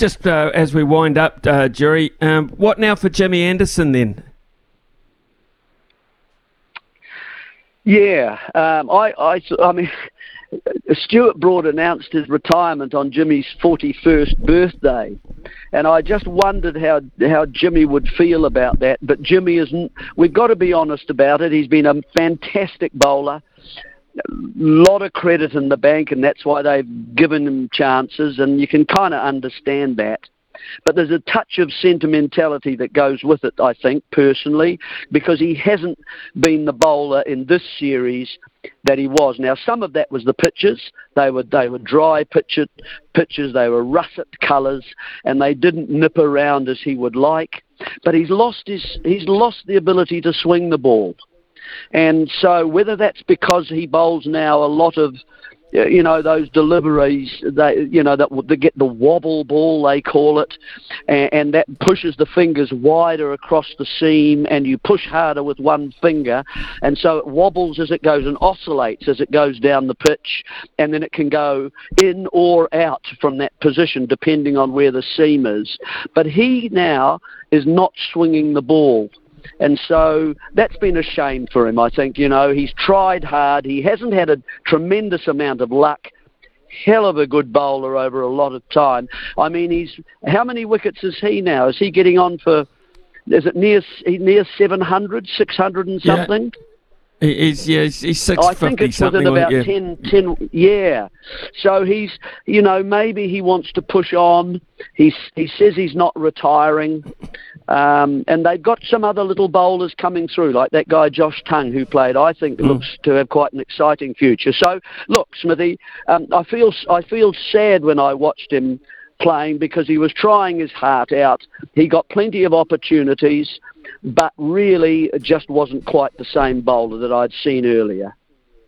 Just as we wind up, Jerry, what now for Jimmy Anderson then? Yeah, I mean, Stuart Broad announced his retirement on Jimmy's 41st birthday, and I just wondered how Jimmy would feel about that. But Jimmy isn't. We've got to be honest about it. He's been a fantastic bowler. A lot of credit in the bank, and that's why they've given him chances, and you can kind of understand that. But there's a touch of sentimentality that goes with it, I think, personally, because he hasn't been the bowler in this series that he was. Now, some of that was the pitches. They were dry pitches, they were russet colours, and they didn't nip around as he would like. But he's lost the ability to swing the ball. And so whether that's because he bowls now a lot of, you know, those deliveries, they get the wobble ball, they call it, and that pushes the fingers wider across the seam, and you push harder with one finger, and so it wobbles as it goes and oscillates as it goes down the pitch, and then it can go in or out from that position depending on where the seam is. But he now is not swinging the ball. And so that's been a shame for him, I think. You know, he's tried hard. He hasn't had a tremendous amount of luck. Hell of a good bowler over a lot of time. I mean, how many wickets is he now? Is he getting on for, is it near 700, 600 and something? Yeah. He's 650. I think it's within about 10. Yeah. So he's, you know, maybe he wants to push on. He says he's not retiring. And they've got some other little bowlers coming through, like that guy Josh Tung, who played, I think, looks to have quite an exciting future. So, look, Smithy, I feel sad when I watched him playing because he was trying his heart out. He got plenty of opportunities, but really just wasn't quite the same bowler that I'd seen earlier.